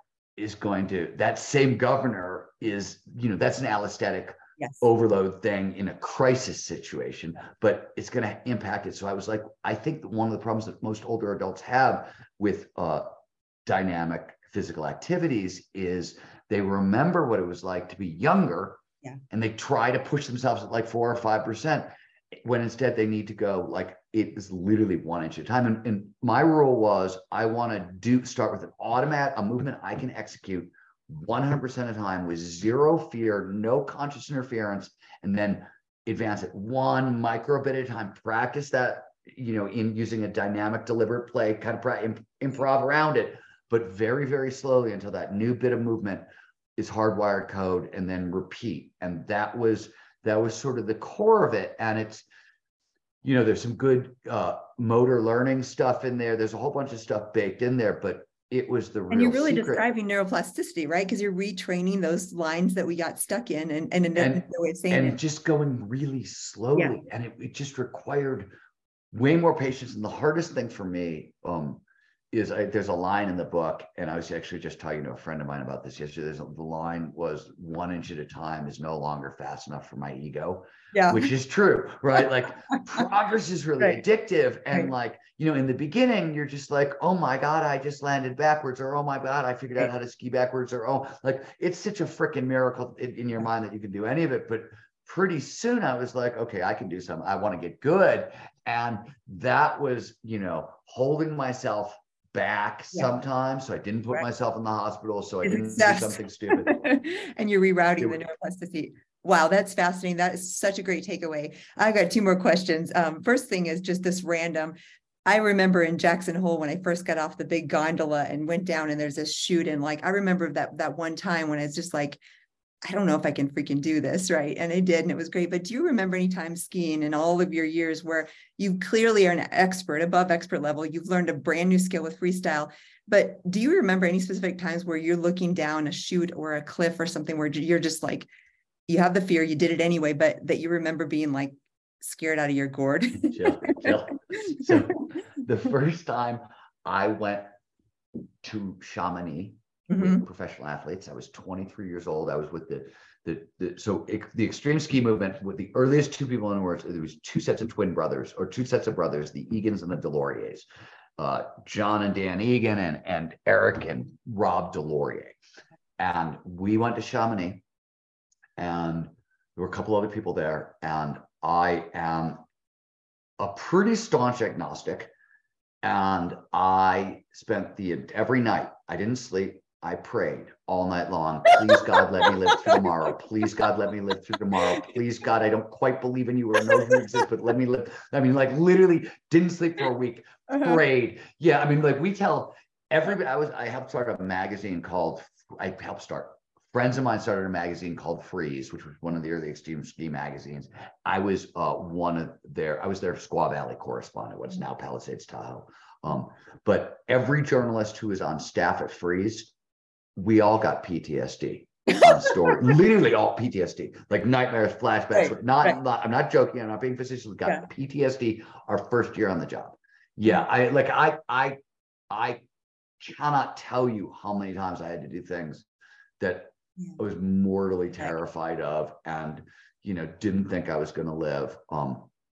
same governor is, that's an allostatic overload thing in a crisis situation, but it's going to impact it. So I was like, I think that one of the problems that most older adults have with dynamic physical activities is they remember what it was like to be younger, and they try to push themselves at like 4 or 5%, when instead they need to go like it is literally 1 inch at a time. And my rule was I want to start with a movement I can execute 100% of the time with zero fear, no conscious interference, and then advance it one micro bit at a time. Practice that, in using a dynamic, deliberate play, kind of improv around it, but very, very slowly until that new bit of movement is hardwired code, and then repeat. And that was sort of the core of it. And it's, there's some good motor learning stuff in there. There's a whole bunch of stuff baked in there, but it was the real secret. And you're really describing neuroplasticity, right? Because you're retraining those lines that we got stuck in, and no way of saying it. Just going really slowly. Yeah. And it just required way more patience. And the hardest thing for me is there's a line in the book, and I was actually just talking to a friend of mine about this yesterday. The line was 1 inch at a time is no longer fast enough for my ego, which is true, right? Like progress is really addictive. And in the beginning, you're just like, oh my God, I just landed backwards, or oh my God, I figured out how to ski backwards, or it's such a freaking miracle in your mind that you can do any of it. But pretty soon I was like, okay, I can do something. I want to get good. And that was, holding myself back sometimes. So I didn't put myself in the hospital. So I didn't do something stupid. And you're rerouting the neuroplasticity. Wow, that's fascinating. That is such a great takeaway. I've got two more questions. First thing is just this random. I remember in Jackson Hole when I first got off the big gondola and went down, and there's this chute. And like, I remember that one time when I was just like, I don't know if I can freaking do this, right? And I did, and it was great. But do you remember any time skiing in all of your years where you clearly are an expert, above expert level, you've learned a brand new skill with freestyle, but do you remember any specific times where you're looking down a chute or a cliff or something where you're just like, you have the fear, you did it anyway, but that you remember being like scared out of your gourd? Chill. So the first time I went to Chamonix, with professional athletes. I was 23 years old. I was with the extreme ski movement with the earliest two people in the world. There was two sets of brothers, the Egans and the Deloriers, John and Dan Egan and Eric and Rob Delorier. And we went to Chamonix, and there were a couple other people there. And I am a pretty staunch agnostic. And I spent every night, I didn't sleep. I prayed all night long. Please, God, let me live through tomorrow. Please, God, let me live through tomorrow. Please, God, I don't quite believe in you or know you exist, but let me live. I mean, like literally didn't sleep for a week. Great. Yeah. I mean, like we tell everybody, I helped start a magazine called, friends of mine started a magazine called Freeze, which was one of the early extreme ski magazines. I was I was their Squaw Valley correspondent, what's now Palisades Tahoe. But every journalist who was on staff at Freeze, we all got PTSD. Story, literally all PTSD, like nightmares, flashbacks. Right, not I'm not joking. I'm not being facetious. We got PTSD our first year on the job. Yeah, I cannot tell you how many times I had to do things that I was mortally terrified of, and you know, didn't think I was going to live.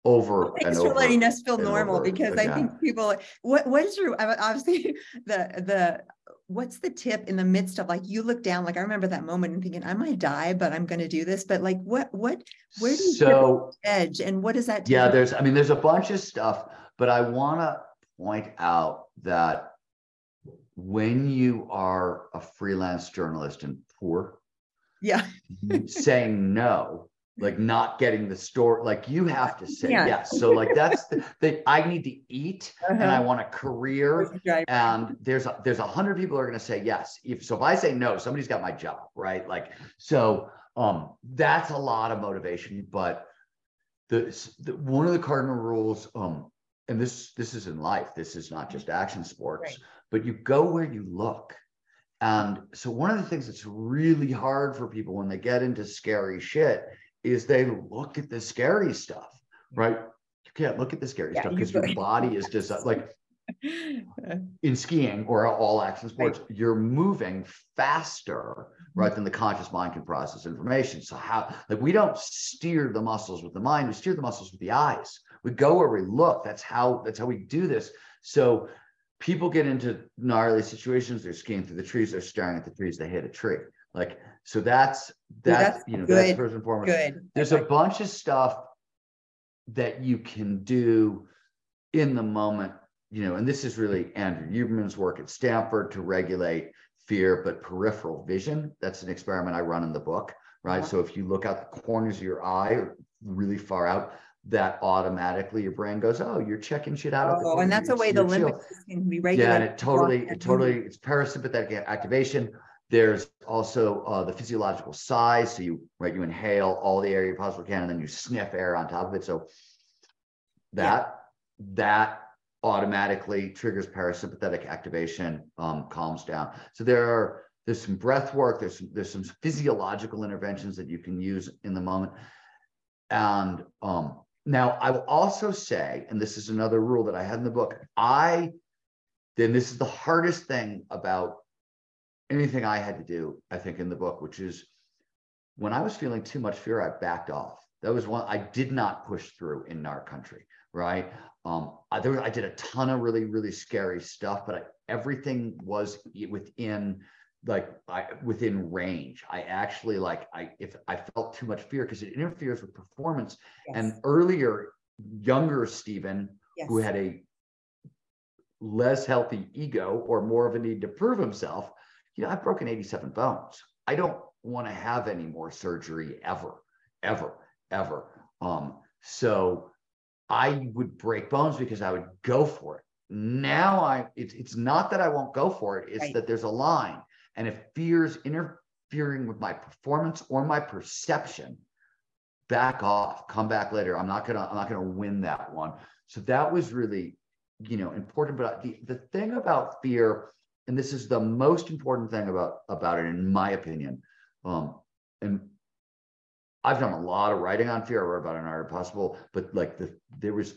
Thanks for letting us feel normal, because again, I think people. What is your obviously the. What's the tip in the midst of, like, you look down, like I remember that moment and thinking I might die, but I'm going to do this. But like, where do you edge, and what does that do? Yeah, there's a bunch of stuff, but I want to point out that when you are a freelance journalist and poor, saying no, like not getting the story, like you have to say yes. So like that's the thing. I need to eat and I want a career. And there's 100 people who are going to say yes. If I say no, somebody's got my job, right? Like, so that's a lot of motivation. But the one of the cardinal rules, and this is in life, this is not just action sports, but you go where you look. And so one of the things that's really hard for people when they get into scary shit is they look at the scary stuff, right? You can't look at the scary stuff because your body is just like in skiing or all action sports, you're moving faster, right? Than the conscious mind can process information. So how, like, we don't steer the muscles with the mind, we steer the muscles with the eyes. We go where we look. That's how we do this. So people get into gnarly situations. They're skiing through the trees. They're staring at the trees. They hit a tree. Like, so that's you know, good. That's first and foremost. Good. There's a bunch of stuff that you can do in the moment, you know, and this is really Andrew Huberman's work at Stanford to regulate fear, but peripheral vision. That's an experiment I run in the book, right? So if you look out the corners of your eye or really far out, that automatically your brain goes, oh, you're checking shit out. Oh, and that's a way the limbic system can be regulated. Yeah, and it totally, it's parasympathetic activation. There's also the physiological size. So you inhale all the air you possibly can, and then you sniff air on top of it. So that automatically triggers parasympathetic activation, calms down. So there's some breath work. There's some physiological interventions that you can use in the moment. And now I will also say, and this is another rule that I had in the book, then this is the hardest thing about anything I had to do, I think, in the book, which is when I was feeling too much fear, I backed off. That was one I did not push through in Gnar Country, right? I did a ton of really, really scary stuff, but everything was within range. I actually, if I felt too much fear, because it interferes with performance. Yes. And earlier, younger Stephen, who had a less healthy ego or more of a need to prove himself, you know, I've broken 87 bones. I don't want to have any more surgery ever. So I would break bones because I would go for it. Now it's not that I won't go for it. It's that there's a line. And if fear's interfering with my performance or my perception, back off, come back later. I'm not going to win that one. So that was really, you know, important. But the thing about fear, and this is the most important thing about it, in my opinion. And I've done a lot of writing on fear. I wrote about an Art Impossible, but like there was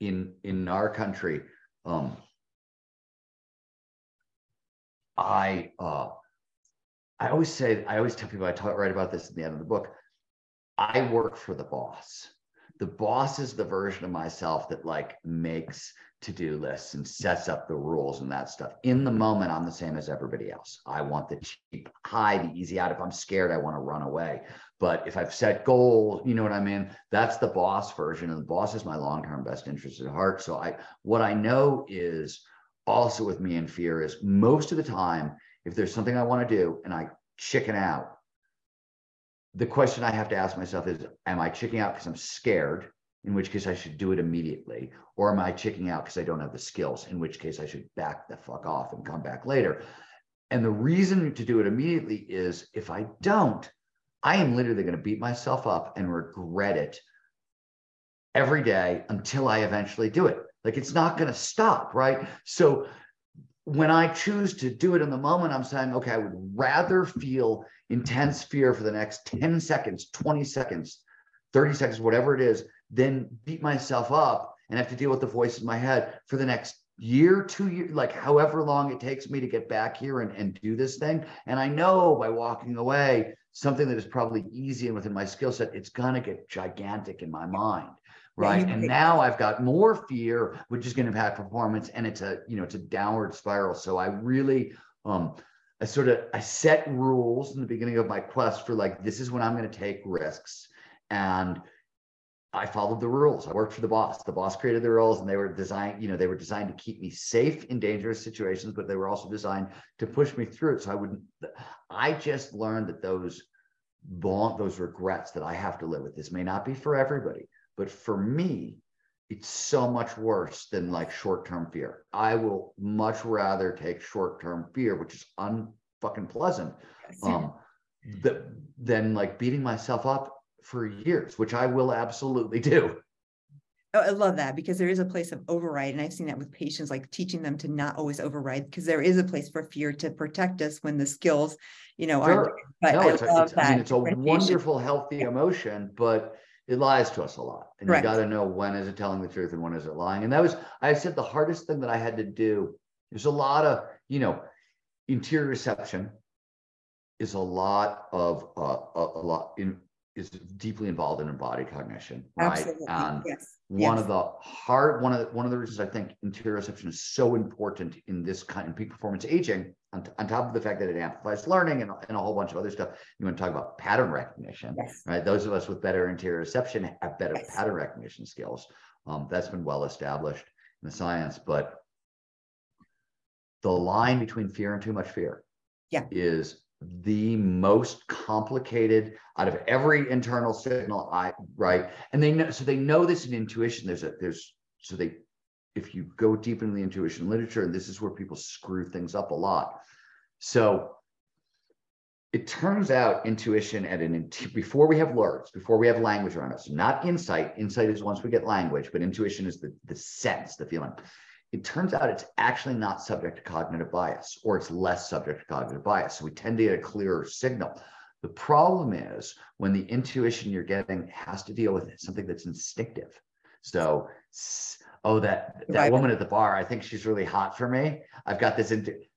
in Gnar Country, I always tell people, write about this at the end of the book. I work for the boss. The boss is the version of myself that like makes to-do lists and sets up the rules and that stuff. In the moment, I'm the same as everybody else. I want the cheap high, the easy out. If I'm scared, I want to run away. But if I've set goals, you know what I mean? That's the boss version, and the boss is my long-term best interest at heart. So what I know is also with me in fear is most of the time, if there's something I want to do and I chicken out, the question I have to ask myself is, am I chicking out because I'm scared in which case I should do it immediately? Or am I chicking out because I don't have the skills, in which case I should back the fuck off and come back later? And the reason to do it immediately is if I don't, I am literally going to beat myself up and regret it every day until I eventually do it. Like, it's not going to stop, right? So when I choose to do it in the moment, I'm saying, okay, I would rather feel intense fear for the next 10 seconds, 20 seconds, 30 seconds, whatever it is, then beat myself up and have to deal with the voice in my head for the next year, 2 years, like however long it takes me to get back here and do this thing. And I know by walking away, something that is probably easy and within my skill set, it's going to get gigantic in my mind. Right. And now I've got more fear, which is going to impact performance. And it's a, you know, it's a downward spiral. So I really, I set rules in the beginning of my quest for like, this is when I'm going to take risks. And I followed the rules. I worked for the boss. The boss created the rules, and they were designed, you know, they were designed to keep me safe in dangerous situations, but they were also designed to push me through it. So I just learned that those regrets that I have to live with, this may not be for everybody, but for me, it's so much worse than like short-term fear. I will much rather take short-term fear, which is unfucking pleasant, than like beating myself up for years, which I will absolutely do. Oh, I love that, because there is a place of override. And I've seen that with patients, like teaching them to not always override, because there is a place for fear to protect us when the skills, you know, aren't. But no, it's a wonderful, healthy emotion, but it lies to us a lot. And Correct. You got to know when is it telling the truth and when is it lying. And I said the hardest thing that I had to do. There's a lot of, you know, interior reception is is deeply involved in embodied cognition, right? Absolutely. And yes. One of the reasons I think interior reception is so important in this kind of peak performance aging, on top of the fact that it amplifies learning and a whole bunch of other stuff. You want to talk about pattern recognition, yes. Right? Those of us with better interior reception have better yes. pattern recognition skills. That's been well established in the science, but the line between fear and too much fear is the most complicated out of every internal signal, right? And they know this in intuition. If you go deep into the intuition literature, and this is where people screw things up a lot. So it turns out intuition before we have words, before we have language around us, not insight. Insight is once we get language, but intuition is the sense, the feeling. It turns out it's actually not subject to cognitive bias, or it's less subject to cognitive bias. So we tend to get a clearer signal. The problem is when the intuition you're getting has to deal with something that's instinctive. So, that woman at the bar, I think she's really hot for me. I've got this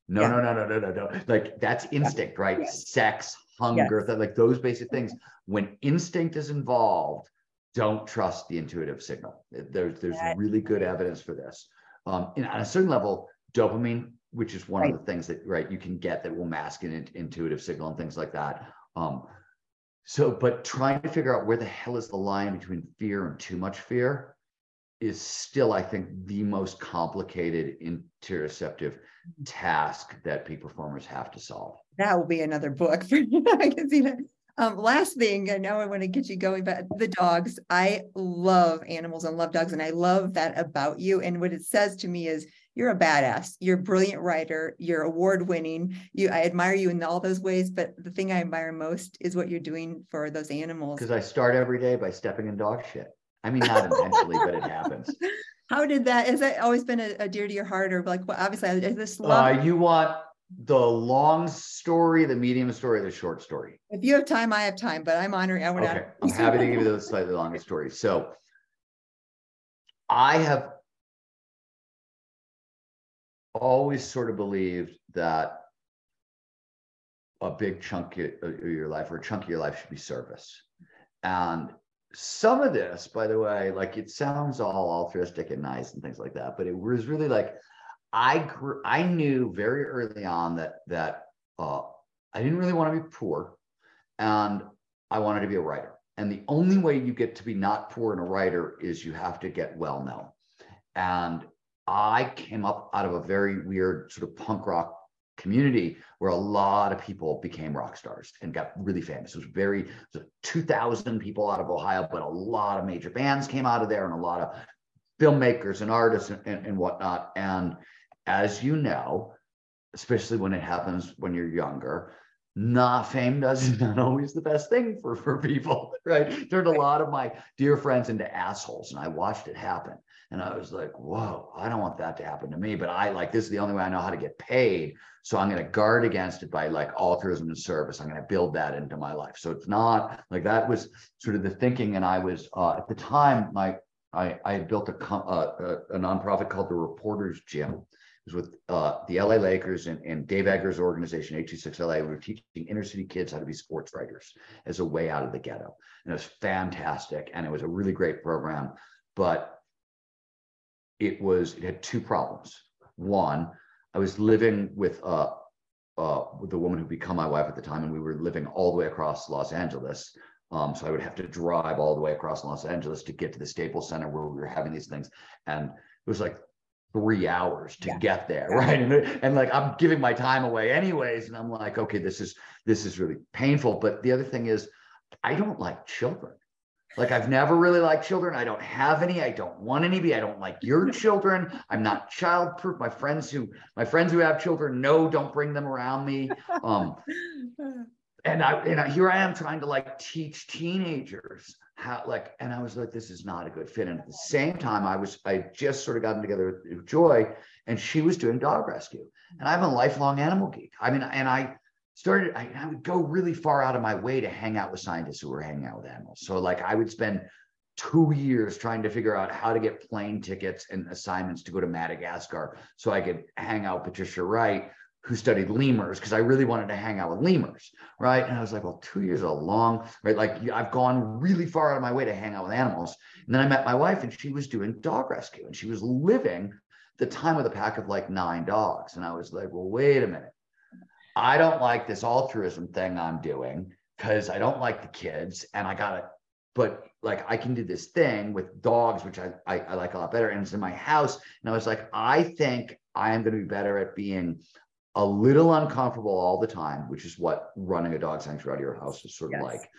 no. Like, that's instinct, right? Yes. Sex, hunger, yes. Like those basic things. When instinct is involved, don't trust the intuitive signal. There's really good evidence for this. And on a certain level, dopamine, which is one of the things that you can get that will mask an intuitive signal and things like that. But trying to figure out where the hell is the line between fear and too much fear is still, I think, the most complicated interoceptive task that peak performers have to solve. That will be another book. I can see that. Last thing, I know I want to get you going, but the dogs, I love animals and love dogs. And I love that about you. And what it says to me is you're a badass, you're a brilliant writer, you're award-winning. I admire you in all those ways, but the thing I admire most is what you're doing for those animals. Because I start every day by stepping in dog shit. I mean, not intentionally, but it happens. How did that, has that always been a dear to your heart, or like, well, obviously I just love you want the long story, the medium story, the short story? If you have time, I have time, but I'm honoring. I'm happy to give you those slightly longer stories. So I have always sort of believed that a big chunk of your life, or a chunk of your life, should be service. And some of this, by the way, like it sounds all altruistic and nice and things like that, but it was really like, I knew very early on that I didn't really want to be poor, and I wanted to be a writer. And the only way you get to be not poor and a writer is you have to get well known. And I came up out of a very weird sort of punk rock community where a lot of people became rock stars and got really famous. It was very 2,000 people out of Ohio, but a lot of major bands came out of there and a lot of filmmakers and artists and whatnot. And as you know, especially when it happens when you're younger, fame does not always the best thing for people, right? It turned a lot of my dear friends into assholes, and I watched it happen. And I was like, whoa, I don't want that to happen to me, but I like, this is the only way I know how to get paid. So I'm going to guard against it by like altruism and service. I'm going to build that into my life. So it's not like, that was sort of the thinking. And I was at the time, I had built a nonprofit called the Reporters Gym. It was with the LA Lakers and Dave Eggers' organization, 826LA. We were teaching inner city kids how to be sports writers as a way out of the ghetto. And it was fantastic. And it was a really great program, but it had two problems. One, I was living with the woman who became my wife at the time, and we were living all the way across Los Angeles. So I would have to drive all the way across Los Angeles to get to the Staples Center where we were having these things. And it was like 3 hours to get there, right? And like, I'm giving my time away anyways. And I'm like, okay, this is really painful. But the other thing is, I don't like children. Like, I've never really liked children. I don't have any. I don't want any. I don't like your children. I'm not childproof. My friends who have children know don't bring them around me. And here I am trying to like teach teenagers how, like, and I was like, this is not a good fit. And at the same time, I just sort of gotten together with Joy, and she was doing dog rescue. And I'm a lifelong animal geek. I mean, and I would go really far out of my way to hang out with scientists who were hanging out with animals. So like, I would spend 2 years trying to figure out how to get plane tickets and assignments to go to Madagascar so I could hang out with Patricia Wright, who studied lemurs, because I really wanted to hang out with lemurs, right? And I was like, well, 2 years is a long, right? Like, I've gone really far out of my way to hang out with animals. And then I met my wife, and she was doing dog rescue, and she was living the time with a pack of like 9 dogs. And I was like, well, wait a minute. I don't like this altruism thing I'm doing because I don't like the kids, and I got it, but like, I can do this thing with dogs, which I like a lot better. And it's in my house. And I was like, I think I am going to be better at being a little uncomfortable all the time, which is what running a dog sanctuary out of your house is sort of like,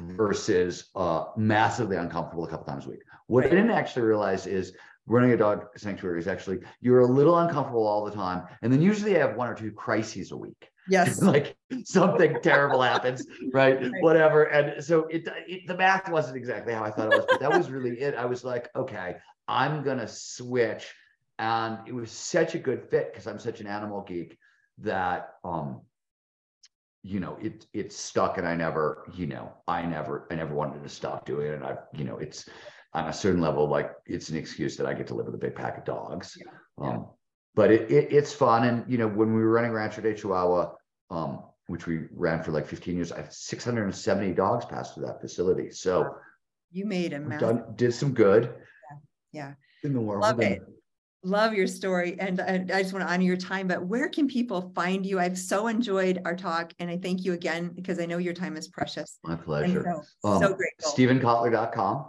versus massively uncomfortable a couple times a week. What I didn't actually realize is running a dog sanctuary is actually, you're a little uncomfortable all the time. And then usually I have 1 or 2 crises a week. Yes. Like something terrible happens, right? Whatever. And so the math wasn't exactly how I thought it was, but that was really it. I was like, okay, I'm going to switch. And it was such a good fit because I'm such an animal geek that, you know, it stuck, and I never wanted to stop doing it. And it's on a certain level, like, it's an excuse that I get to live with a big pack of dogs. Yeah. But it's fun. And, you know, when we were running Rancho de Chihuahua, which we ran for like 15 years, I have 670 dogs passed through that facility. So you made a mountain. Did some good. Yeah. In the world. Love it. Love your story. And I just want to honor your time, but where can people find you? I've so enjoyed our talk, and I thank you again, because I know your time is precious. My pleasure. So grateful. StephenKotler.com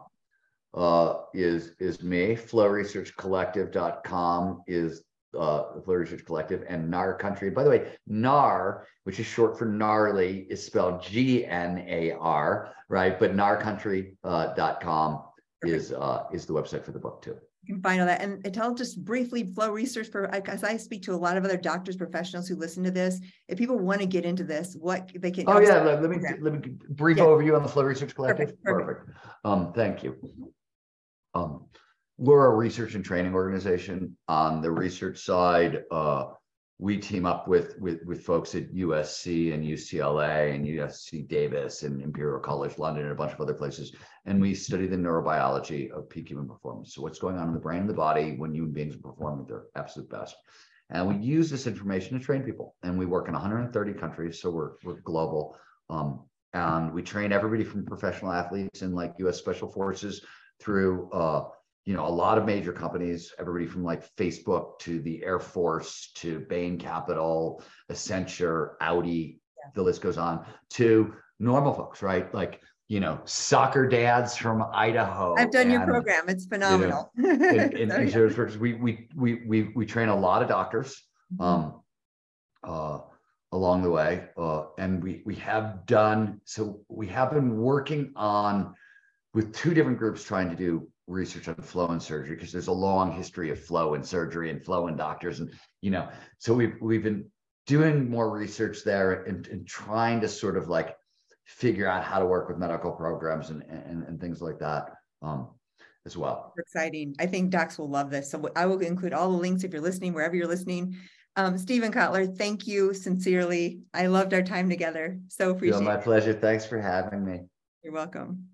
is me. FlowResearchCollective.com is the Flow Research Collective, and Gnar Country. By the way, Gnar, which is short for gnarly, is spelled G-N-A-R, right? But GnarCountry.com is the website for the book too. You can find all that. And tell just briefly, Flow Research, because I speak to a lot of other doctors, professionals who listen to this. If people want to get into this, what they can. Oh yeah, let me brief overview on the Flow Research Collective. Perfect. Thank you. We're a research and training organization. On the research side, we team up with folks at USC and UCLA and UC Davis and Imperial College London and a bunch of other places. And we study the neurobiology of peak human performance. So what's going on in the brain and the body when human beings are performing at their absolute best. And we use this information to train people. And we work in 130 countries, so we're global. And we train everybody from professional athletes in like US Special Forces through a lot of major companies, everybody from like Facebook to the Air Force to Bain Capital, Accenture, Audi, the list goes on, to normal folks, right? Like, soccer dads from Idaho. I've done your program. It's phenomenal. We train a lot of doctors. along the way. And we have done, so we have been working on with two different groups trying to do research on flow and surgery, because there's a long history of flow and surgery and flow and doctors. And, you know, so we've been doing more research there and trying to sort of like figure out how to work with medical programs and things like that as well. Exciting. I think docs will love this. So I will include all the links if you're listening, wherever you're listening. Stephen Kotler, thank you sincerely. I loved our time together. So appreciate it. My pleasure. Thanks for having me. You're welcome.